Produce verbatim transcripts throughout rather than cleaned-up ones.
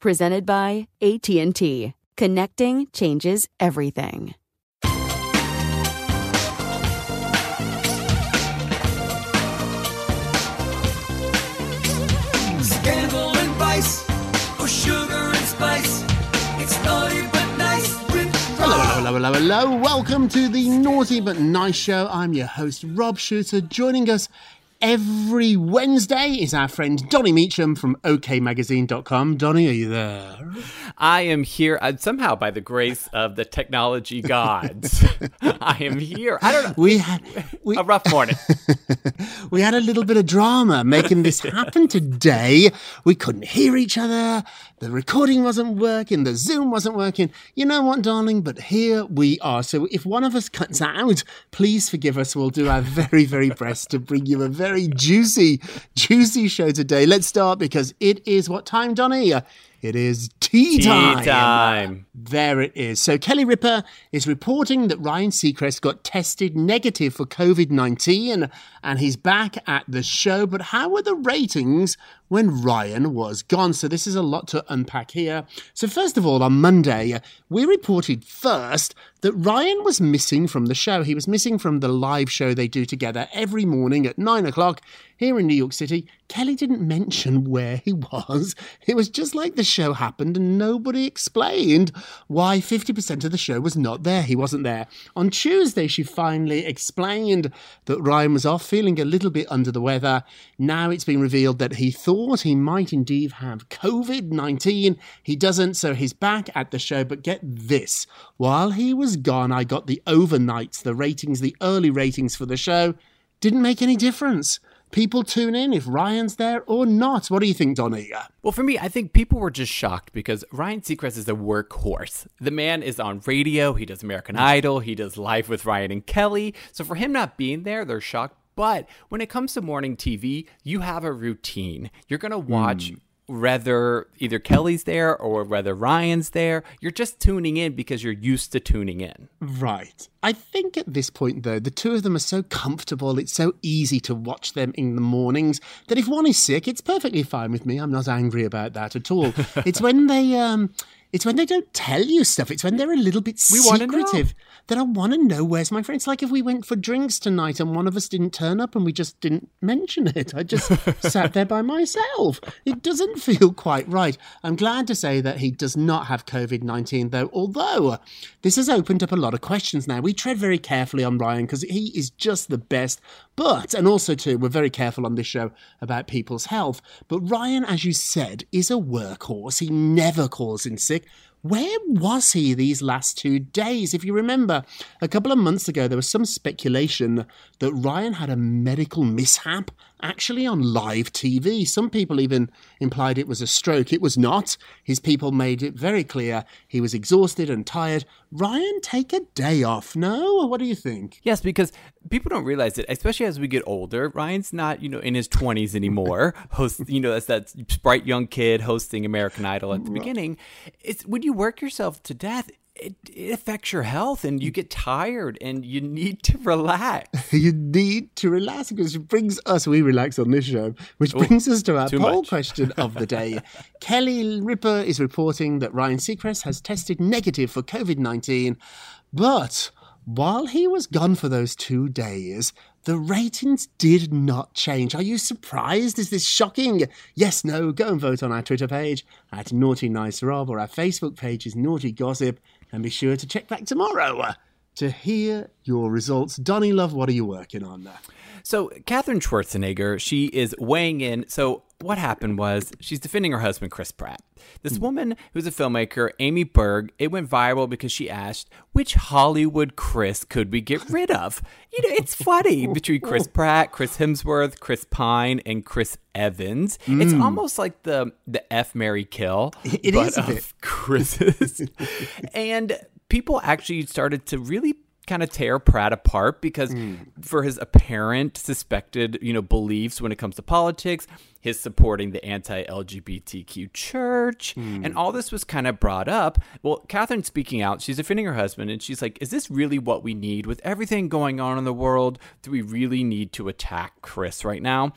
Presented by A T and T. Connecting changes everything. Scandal and vice, or sugar and spice. It's naughty but nice. Hello, hello, hello, hello, hello. Welcome to the Naughty But Nice Show. I'm your host, Rob Shooter. Joining us every Wednesday is our friend Donnie Meacham from O K magazine dot com. Donnie, are you there? I am here. I'm somehow, by the grace of the technology gods, I am here. I don't know. We had we, a rough morning. We had a little bit of drama making this happen today. We couldn't hear each other. The recording wasn't working. The Zoom wasn't working. You know what, darling? But here we are. So if one of us cuts out, please forgive us. We'll do our very, very best to bring you a very Very juicy, juicy show today. Let's start because it is what time, Donnie? It is tea time. Tea time. There it is. So Kelly Ripa is reporting that Ryan Seacrest got tested negative for covid nineteen and he's back at the show. But how were the ratings when Ryan was gone? So this is a lot to unpack here. So first of all, on Monday, we reported first that Ryan was missing from the show. He was missing from the live show they do together every morning at nine o'clock here in New York City. Kelly didn't mention where he was. It was just like the show happened and nobody explained why fifty percent of the show was not there. He wasn't there. On Tuesday, she finally explained that Ryan was off, feeling a little bit under the weather. Now it's been revealed that he thought he might indeed have covid nineteen. He doesn't, so he's back at the show. But get this, while he was gone, I got the overnights, the ratings, the early ratings for the show. Didn't make any difference. People tune in if Ryan's there or not. What do you think, Donnie? Well, for me, I think people were just shocked because Ryan Seacrest is a workhorse. The man is on radio. He does American Idol. He does Live with Ryan and Kelly. So for him not being there, they're shocked. But when it comes to morning T V, you have a routine. You're going to watch mm. whether either Kelly's there or whether Ryan's there. You're just tuning in because you're used to tuning in. Right. I think at this point, though, the two of them are so comfortable, it's so easy to watch them in the mornings, that if one is sick, it's perfectly fine with me. I'm not angry about that at all. It's when they... Um, It's when they don't tell you stuff. It's when they're a little bit we secretive that I want to know where's my friend. It's like if we went for drinks tonight and one of us didn't turn up and we just didn't mention it. I just sat there by myself. It doesn't feel quite right. I'm glad to say that he does not have covid nineteen, though, although this has opened up a lot of questions now. We tread very carefully on Ryan because he is just the best. But, and also too, we're very careful on this show about people's health. But Ryan, as you said, is a workhorse. He never calls in sick. Where was he these last two days? If you remember, a couple of months ago, there was some speculation that Ryan had a medical mishap, actually on live T V. Some people even implied it was a stroke. It was not. His people made it very clear he was exhausted and tired. Ryan, take a day off, no? What do you think? Yes, because people don't realize it, especially as we get older. Ryan's not, you know, in his twenties anymore. Host, you know, that's that bright young kid hosting American Idol at the right. beginning. It's when you work yourself to death, it, it affects your health, and you get tired, and you need to relax. You need to relax, because it brings us, we relax on this show, which Ooh, brings us to our poll much. question of the day. Kelly Ripa is reporting that Ryan Seacrest has tested negative for covid nineteen, but while he was gone for those two days, the ratings did not change. Are you surprised? Is this shocking? Yes, no, go and vote on our Twitter page at Naughty Nice Rob, or our Facebook page is Naughty Gossip. And be sure to check back tomorrow to hear your results. Donnie, love, what are you working on there? So, Katherine Schwarzenegger, she is weighing in. So, what happened was she's defending her husband, Chris Pratt. This woman who's a filmmaker, Amy Berg, it went viral because she asked, which Hollywood Chris could we get rid of? You know, it's funny. Between Chris Pratt, Chris Hemsworth, Chris Pine, and Chris Evans. Mm. It's almost like the the F, marry, kill. It but is a bit. Chris's. And people actually started to really kind of tear Pratt apart because mm. for his apparent suspected, you know, beliefs when it comes to politics, his supporting the anti-L G B T Q church, mm. and all this was kind of brought up. Well, Catherine's speaking out. She's defending her husband, and she's like, is this really what we need? With everything going on in the world, do we really need to attack Chris right now?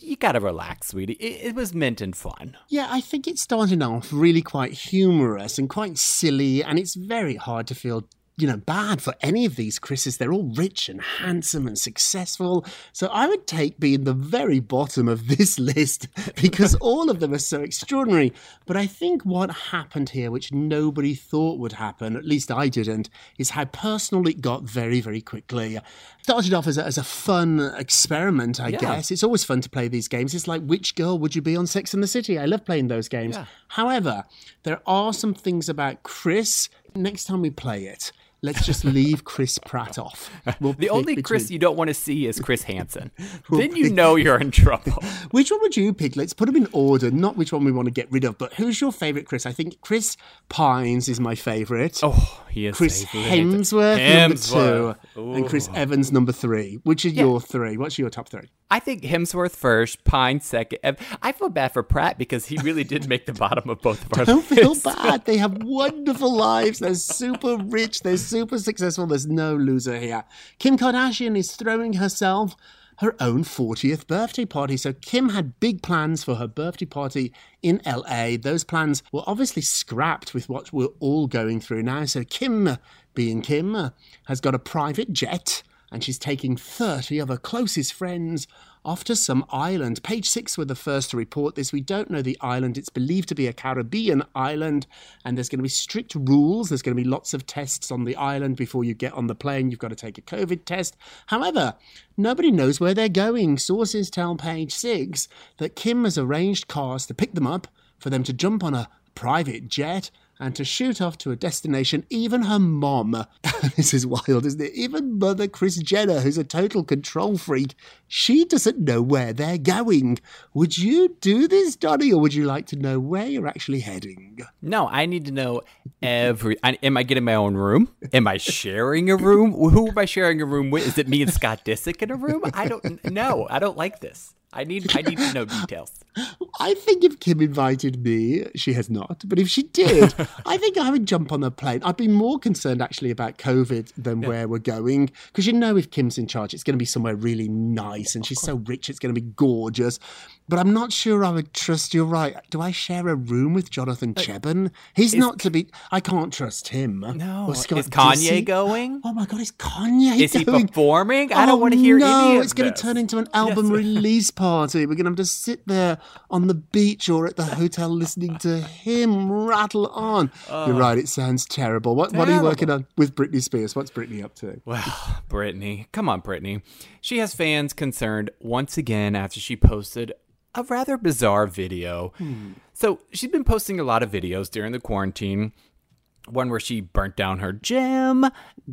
You gotta relax, sweetie. It, it was meant in fun. Yeah, I think it started off really quite humorous and quite silly, and it's very hard to feel, you know, bad for any of these Chris's. They're all rich and handsome and successful. So I would take being the very bottom of this list because all of them are so extraordinary. But I think what happened here, which nobody thought would happen, at least I didn't, is how personal it got very, very quickly. It started off as a, as a fun experiment, I yeah. guess. It's always fun to play these games. It's like, which girl would you be on Sex and the City? I love playing those games. Yeah. However, there are some things about Chris. Next time we play it, let's just leave Chris Pratt off. We'll the only between... Chris you don't want to see is Chris Hansen. we'll then pick... you know you're in trouble. Which one would you pick? Let's put them in order, not which one we want to get rid of, but who's your favourite Chris? I think Chris Pines is my favourite. Oh, he is. Chris Hemsworth, Hemsworth, number two. Ooh. And Chris Evans, number three. Which are yeah. your three? What's your top three? I think Hemsworth first, Pine second. I feel bad for Pratt because he really did make the bottom of both of our Don't lists. Feel bad. They have wonderful lives. They're super rich. They're super successful. There's no loser here. Kim Kardashian is throwing herself her own fortieth birthday party. So Kim had big plans for her birthday party in L A. Those plans were obviously scrapped with what we're all going through now. So Kim, being Kim, has got a private jet, and she's taking thirty of her closest friends off to some island. Page Six were the first to report this. We don't know the island. It's believed to be a Caribbean island, and there's going to be strict rules. There's going to be lots of tests on the island before you get on the plane. You've got to take a COVID test. However, nobody knows where they're going. Sources tell Page Six that Kim has arranged cars to pick them up, for them to jump on a private jet and to shoot off to a destination. Even her mom, this is wild, isn't it? Even mother Kris Jenner, who's a total control freak, she doesn't know where they're going. Would you do this, Donnie, or would you like to know where you're actually heading? No, I need to know every... I, am I getting my own room? Am I sharing a room? Who am I sharing a room with? Is it me and Scott Disick in a room? I don't know. I don't like this. I need I need to know details. I think if Kim invited me, she has not, but if she did, I think I would jump on a plane. I'd be more concerned actually about COVID than yeah. where we're going, because you know if Kim's in charge, it's going to be somewhere really nice, and she's so rich, it's going to be gorgeous. But I'm not sure I would trust, you're right. Do I share a room with Jonathan uh, Cheban? He's not to be, I can't trust him. No. Scott, is Kanye he, going? Oh my God, is Kanye is going? Is he performing? I oh, don't want to hear no, any of it's going to turn into an album yes. release party. We're going to have to sit there on the beach or at the hotel listening to him rattle on. Uh, you're right, it sounds terrible. What, terrible. What are you working on with Britney Spears? What's Britney up to? Well, Britney, come on, Britney. She has fans concerned once again after she posted a rather bizarre video. Hmm. So she's been posting a lot of videos during the quarantine. One where she burnt down her gym,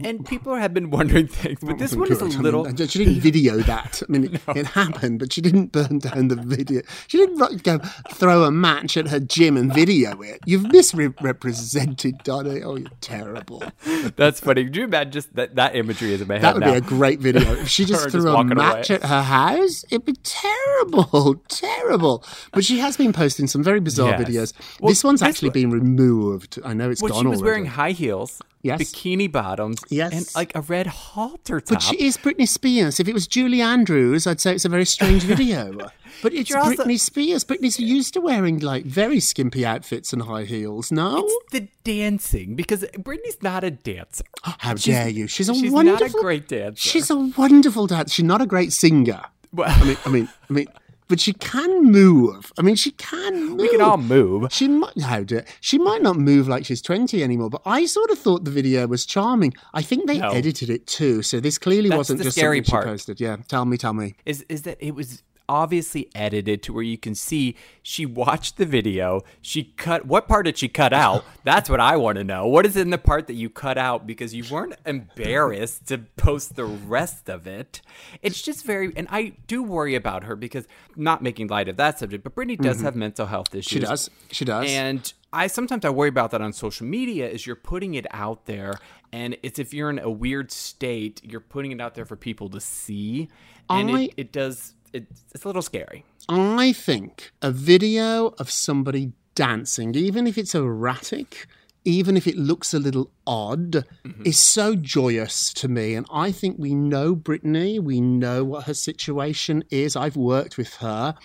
and people have been wondering things. But this one is a little. I mean, she didn't video that. I mean, no. It happened, but she didn't burn down the video. She didn't go throw a match at her gym and video it. You've misrepresented Donnie. Oh, you're terrible. That's funny. Do you imagine just that, that imagery is in my head now? That would now. be a great video. If she just threw just a match away. at her house, it'd be terrible, terrible. But she has been posting some very bizarre yes. videos. Well, this one's actually what... been removed. I know it's well, gone already. Wearing high heels, yes. bikini bottoms, yes. and like a red halter top. But she is Britney Spears. If it was Julie Andrews, I'd say it's a very strange video. But it's also Britney Spears. Britney's used to wearing like very skimpy outfits and high heels. No, it's the dancing, because Britney's not a dancer. How she's, dare you? She's a she's wonderful. She's not a great dancer. She's a wonderful dancer. She's not a great singer. Well, I mean, I mean, I mean. But she can move. I mean, she can move. We can all move. She might, how dare, she might not move like she's twenty anymore, but I sort of thought the video was charming. I think they no. edited it too, so this clearly That's wasn't the just scary something part. she posted. Yeah, tell me, tell me. Is, is that it was obviously edited to where you can see she watched the video. She cut, what part did she cut out? That's what I want to know. What is in the part that you cut out because you weren't embarrassed to post the rest of it? It's just very, and I do worry about her, because not making light of that subject, but Britney does mm-hmm. have mental health issues. She does. She does. And I sometimes I worry about that on social media, is you're putting it out there, and it's if you're in a weird state, you're putting it out there for people to see. And I... it, it does... It's a little scary. I think a video of somebody dancing, even if it's erratic, even if it looks a little odd, mm-hmm. is so joyous to me. And I think we know Britney. We know what her situation is. I've worked with her.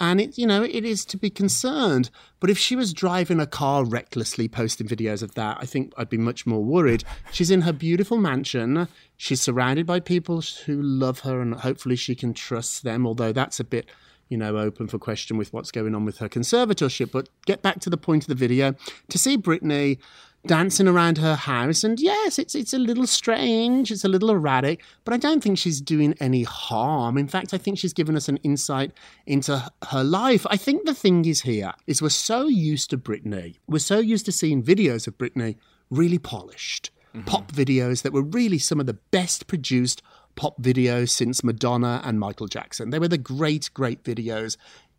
And, it, you know, it is to be concerned. But if she was driving a car recklessly posting videos of that, I think I'd be much more worried. She's in her beautiful mansion. She's surrounded by people who love her, and hopefully she can trust them, although that's a bit, you know, open for question with what's going on with her conservatorship. But get back to the point of the video. To see Britney dancing around her house, and yes, it's it's a little strange, it's a little erratic, but I don't think she's doing any harm. In fact, I think she's given us an insight into her life. I think the thing is here is we're so used to Britney, we're so used to seeing videos of Britney really polished, mm-hmm. pop videos that were really some of the best produced pop videos since Madonna and Michael Jackson. They were the great, great videos.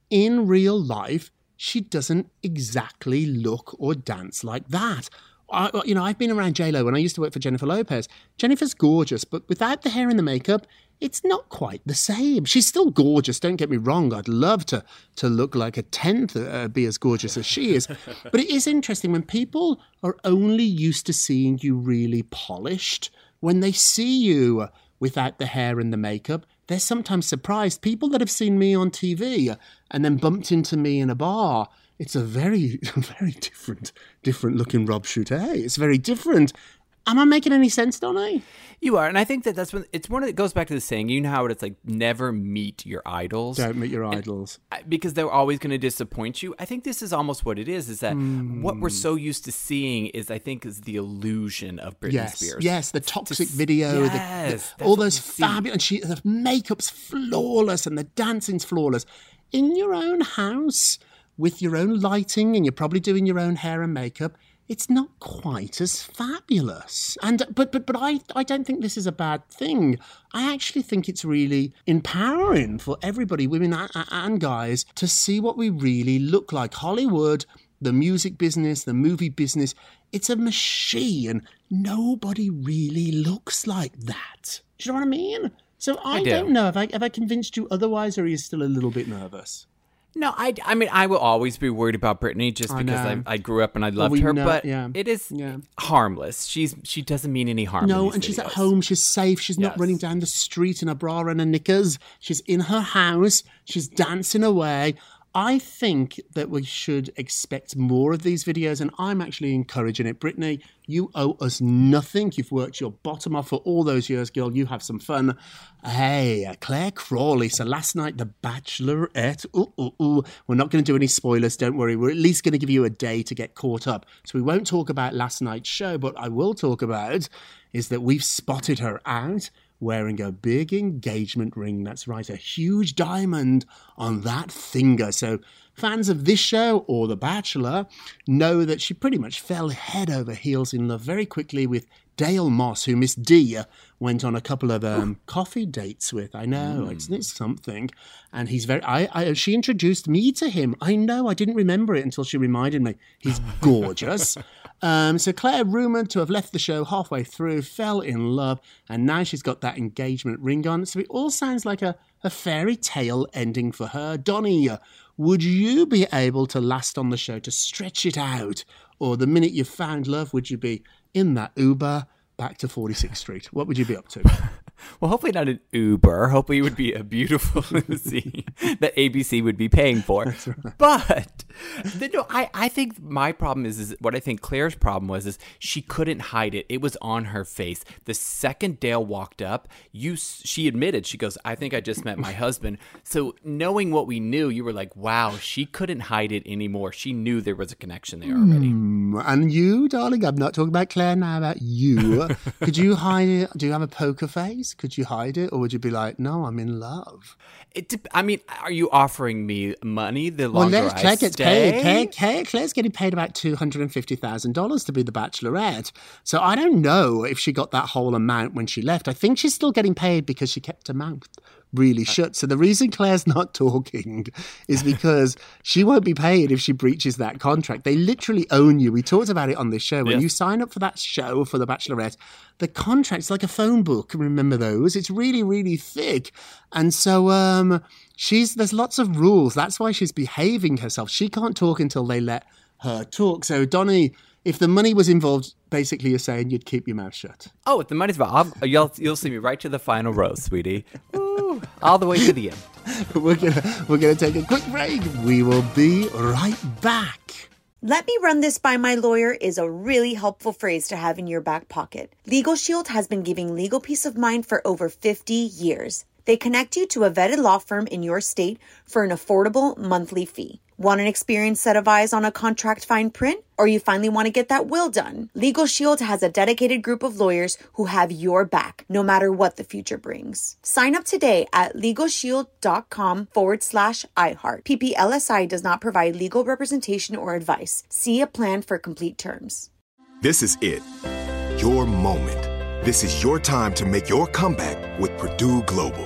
In real life, she doesn't exactly look or dance like that. I, you know, I've been around J Lo when I used to work for Jennifer Lopez. Jennifer's gorgeous, but without the hair and the makeup, it's not quite the same. She's still gorgeous, don't get me wrong. I'd love to to look like a tenth, uh, be as gorgeous as she is. But it is interesting when people are only used to seeing you really polished, when they see you without the hair and the makeup, they're sometimes surprised. People that have seen me on T V and then bumped into me in a bar, it's a very, very different, different looking Rob Shooter. Hey, it's very different. Am I making any sense, Donnie? You are, and I think that that's when it's one of it goes back to the saying. You know how it's like, never meet your idols. Don't meet your idols, and because they're always going to disappoint you. I think this is almost what it is. Is that mm. what we're so used to seeing? Is I think is the illusion of Britney yes. Spears. Yes, the toxic to, video. Yes, the, the, all those fabulous. And she, the makeup's flawless, and the dancing's flawless. In your own house, with your own lighting, and you're probably doing your own hair and makeup, it's not quite as fabulous. And but but but I, I don't think this is a bad thing. I actually think it's really empowering for everybody, women and guys, to see what we really look like. Hollywood, the music business, the movie business, it's a machine. Nobody really looks like that. Do you know what I mean? So I, I do. don't know. Have I, have I convinced you otherwise, or are you still a little bit nervous? No, I, I mean, I will always be worried about Britney just I because I, I grew up and I loved well, we her, know, but yeah. it is yeah. harmless. She's She doesn't mean any harm. No, and videos. She's at home. She's safe. She's yes. not running down the street in a bra and her knickers. She's in her house. She's dancing away. I think that we should expect more of these videos, and I'm actually encouraging it. Britney, you owe us nothing. You've worked your bottom off for all those years, girl. You have some fun. Hey, Claire Crawley. So last night, The Bachelorette. Ooh, ooh, ooh. We're not going to do any spoilers, don't worry. We're at least going to give you a day to get caught up. So we won't talk about last night's show, but I will talk about is that we've spotted her out wearing a big engagement ring. That's right, a huge diamond on that finger. So fans of this show or The Bachelor know that she pretty much fell head over heels in love very quickly with Dale Moss, who Miss D went on a couple of um, coffee dates with. I know, mm. isn't it something? And he's very... I, I. She introduced me to him. I know, I didn't remember it until she reminded me. He's gorgeous. um, so Claire, rumoured to have left the show halfway through, fell in love, and now she's got that engagement ring on. So it all sounds like a, a fairy tale ending for her. Donnie, would you be able to last on the show, to stretch it out? Or the minute you found love, would you be in that Uber back to forty-sixth Street? What would you be up to? Well, hopefully not an Uber. Hopefully it would be a beautiful Lucy that A B C would be paying for. That's right. But you know, I, I think my problem is, is what I think Claire's problem was is she couldn't hide it. It was on her face. The second Dale walked up, you she admitted, she goes, I think I just met my husband. So knowing what we knew, you were like, wow, she couldn't hide it anymore. She knew there was a connection there already. Mm, and you, darling, I'm not talking about Claire now, about you. Could you hide it? Do you have a poker face? Could you hide it, or would you be like, no, I'm in love? It, I mean, are you offering me money the longer well, I Claire gets stay? Paid. Claire, Claire, Claire's getting paid about two hundred fifty thousand dollars to be The Bachelorette. So I don't know if she got that whole amount when she left. I think she's still getting paid because she kept her mouth really shut. So the reason Claire's not talking is because she won't be paid if she breaches that contract. They literally own you. We talked about it on this show. When yeah. you sign up for that show, for The Bachelorette, the contract's like a phone book. Remember those? It's really, really thick. And so um, she's there's lots of rules. That's why she's behaving herself. She can't talk until they let her talk. So Donnie, if the money was involved, basically you're saying you'd keep your mouth shut. Oh, if the money's involved, I'll, you'll, you'll see me right to the final row, sweetie. Ooh, all the way to the end. We're gonna, we're gonna take a quick break. We will be right back. Let me run this by my lawyer is a really helpful phrase to have in your back pocket. LegalShield has been giving legal peace of mind for over fifty years. They connect you to a vetted law firm in your state for an affordable monthly fee. Want an experienced set of eyes on a contract fine print? Or you finally want to get that will done? Legal Shield has a dedicated group of lawyers who have your back, no matter what the future brings. Sign up today at LegalShield.com forward slash iHeart. P P L S I does not provide legal representation or advice. See a plan for complete terms. This is it. Your moment. This is your time to make your comeback with Purdue Global.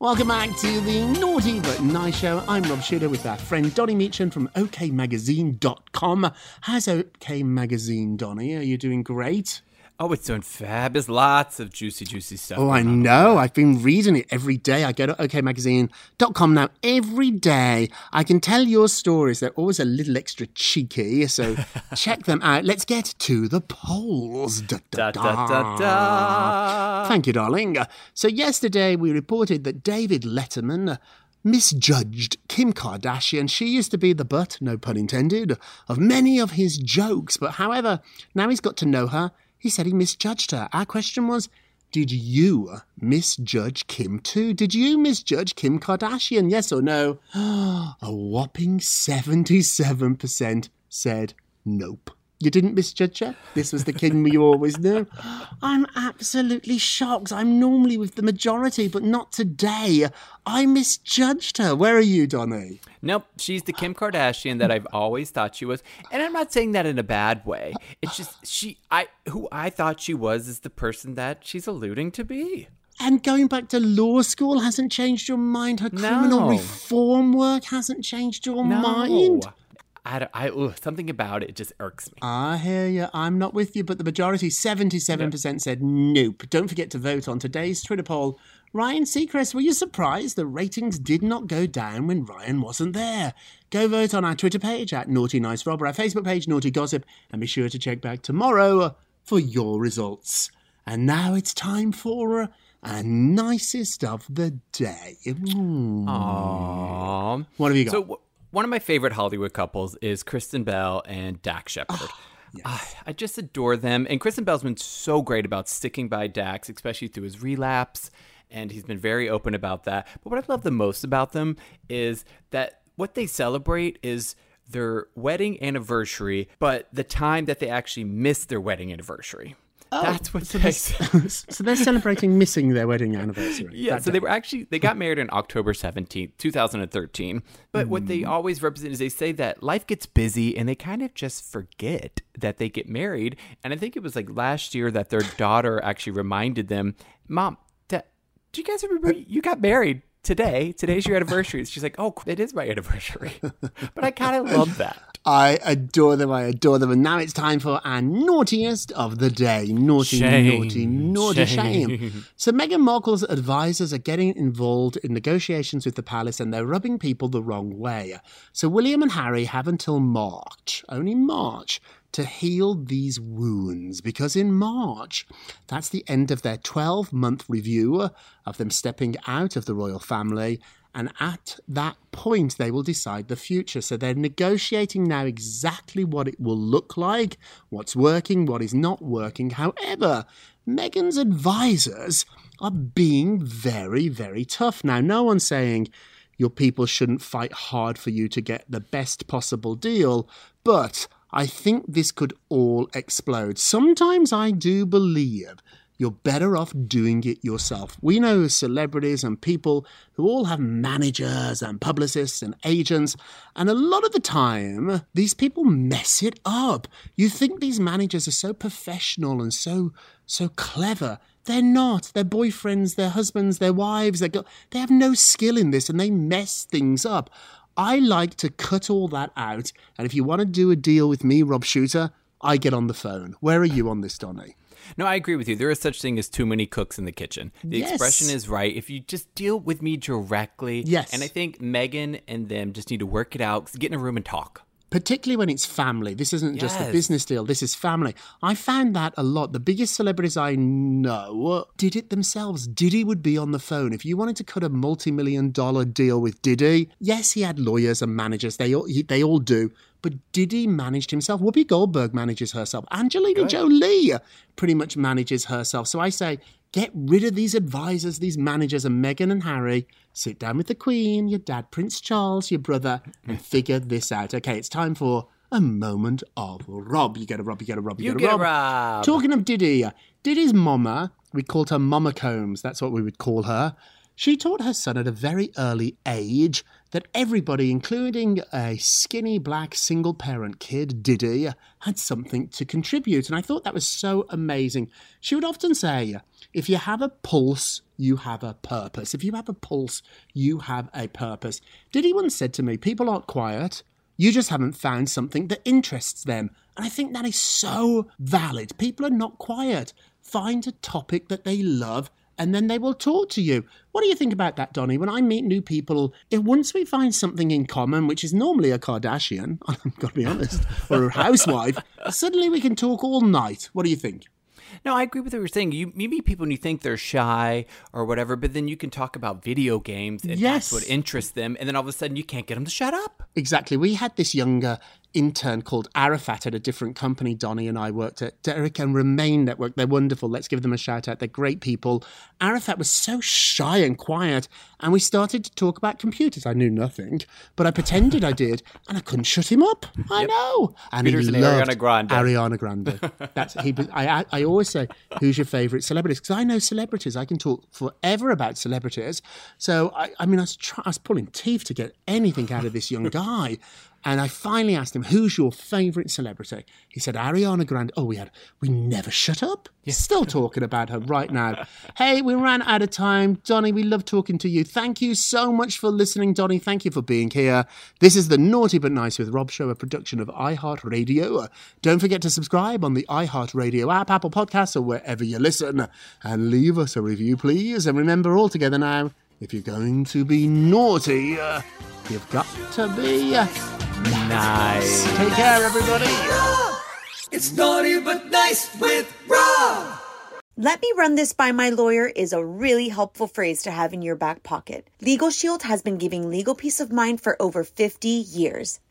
Welcome back to the Naughty But Nice Show. I'm Rob Shooter with our friend Donnie Meacham from O K magazine dot com. How's OK Magazine, Donnie? Are you doing great? Oh, it's doing fab. There's lots of juicy, juicy stuff. Oh, I know. I've been reading it every day. I go to O K magazine dot com now every day. I can tell your stories. They're always a little extra cheeky, so check them out. Let's get to the polls. Da, da, da, da. Da, da. Thank you, darling. So yesterday we reported that David Letterman misjudged Kim Kardashian. She used to be the butt, no pun intended, of many of his jokes. But however, now he's got to know her. He said he misjudged her. Our question was, did you misjudge Kim too? Did you misjudge Kim Kardashian? Yes or no? A whopping seventy-seven percent said nope. You didn't misjudge her? This was the Kim you always knew? I'm absolutely shocked. I'm normally with the majority, but not today. I misjudged her. Where are you, Donnie? Nope. She's the Kim Kardashian that I've always thought she was. And I'm not saying that in a bad way. It's just she, I, who I thought she was is the person that she's alluding to be. And going back to law school hasn't changed your mind? Her criminal no. reform work hasn't changed your no. mind? I, don't, I ooh, something about it just irks me. I hear you. I'm not with you, but the majority, seventy-seven percent, nope. said nope. Don't forget to vote on today's Twitter poll. Ryan Seacrest, were you surprised the ratings did not go down when Ryan wasn't there? Go vote on our Twitter page at Naughty Nice Rob, our Facebook page, Naughty Gossip, and be sure to check back tomorrow for your results. And now it's time for a nicest of the day. Mm. Aww. What have you got? So, w- One of my favorite Hollywood couples is Kristen Bell and Dax Shepard. Oh, yes. uh, I just adore them. And Kristen Bell's been so great about sticking by Dax, especially through his relapse. And he's been very open about that. But what I love the most about them is that what they celebrate is their wedding anniversary, but the time that they actually missed their wedding anniversary. Oh, that's what so they they're, so they're celebrating missing their wedding anniversary. Yeah, so day. they were actually they got married on October seventeenth, twenty thirteen. But mm. what they always represent is they say that life gets busy and they kind of just forget that they get married. And I think it was like last year that their daughter actually reminded them, "Mom, da, do you guys remember you got married today? Today's your anniversary." She's like, "Oh, it is my anniversary." But I kind of love that. I adore them, I adore them. And now it's time for our naughtiest of the day. Naughty, shame. naughty, naughty shame. shame. So Meghan Markle's advisors are getting involved in negotiations with the palace and they're rubbing people the wrong way. So William and Harry have until March, only March, to heal these wounds, because in March, that's the end of their twelve-month review of them stepping out of the royal family. And at that point, they will decide the future. So they're negotiating now exactly what it will look like, what's working, what is not working. However, Meghan's advisors are being very, very tough. Now, no one's saying your people shouldn't fight hard for you to get the best possible deal, but I think this could all explode. Sometimes I do believe you're better off doing it yourself. We know celebrities and people who all have managers and publicists and agents. And a lot of the time, these people mess it up. You think these managers are so professional and so, so clever. They're not. They're boyfriends, their husbands, their wives. Go- they have no skill in this and they mess things up. I like to cut all that out. And if you want to do a deal with me, Rob Shooter, I get on the phone. Where are you on this, Donnie? No, I agree with you. There is such thing as too many cooks in the kitchen. The yes. expression is right. If you just deal with me directly. Yes. And I think Meghan and them just need to work it out, get in a room and talk. Particularly when it's family. This isn't yes. just a business deal. This is family. I found that a lot. The biggest celebrities I know did it themselves. Diddy would be on the phone. If you wanted to cut a multi-million dollar deal with Diddy, yes, he had lawyers and managers. They all, he, they all do. But Diddy managed himself. Whoopi Goldberg manages herself. Angelina Good. Jolie pretty much manages herself. So I say, get rid of these advisors, these managers, and Meghan and Harry. Sit down with the Queen, your dad, Prince Charles, your brother, and figure this out. Okay, it's time for a moment of Rob. You get a Rob, you get a Rob, you, you get, a, get Rob. a Rob. Talking of Diddy, Diddy's mama, we called her Mama Combs, that's what we would call her. She taught her son at a very early age that everybody, including a skinny black single parent kid, Diddy, had something to contribute. And I thought that was so amazing. She would often say, if you have a pulse, you have a purpose. If you have a pulse, you have a purpose. Diddy once said to me, people aren't quiet. You just haven't found something that interests them. And I think that is so valid. People are not quiet. Find a topic that they love, and then they will talk to you. What do you think about that, Donnie? When I meet new people, if once we find something in common, which is normally a Kardashian, I'm going to be honest, or a housewife, suddenly we can talk all night. What do you think? No, I agree with what you're saying. You, you meet people and you think they're shy or whatever, but then you can talk about video games and yes. that's what interests them. And then all of a sudden you can't get them to shut up. Exactly. We had this younger intern called Arafat at a different company Donnie and I worked at, Derek and Romaine Network. They're wonderful. Let's give them a shout out. They're great people. Arafat was so shy and quiet, and we started to talk about computers. I knew nothing, but I pretended I did, and I couldn't shut him up. Yep. I know. And Peters he and loved Ariana Grande. Ariana Grande. That's he. I, I always say, who's your favourite celebrities? Because I know celebrities. I can talk forever about celebrities. So, I, I mean, I was, try, I was pulling teeth to get anything out of this young guy. And I finally asked him, who's your favourite celebrity? He said, Ariana Grande. Oh, we had, we never shut up. Yeah. Still talking about her right now. Hey, we ran out of time. Donnie, we love talking to you. Thank you so much for listening, Donnie. Thank you for being here. This is the Naughty But Nice with Rob Show, a production of iHeartRadio. Don't forget to subscribe on the iHeartRadio app, Apple Podcasts, or wherever you listen. And leave us a review, please. And remember, all together now, if you're going to be naughty, uh, you've got to be nice. Take care, everybody. It's Naughty But Nice with Rob. Let me run this by my lawyer is a really helpful phrase to have in your back pocket. LegalShield has been giving legal peace of mind for over fifty years.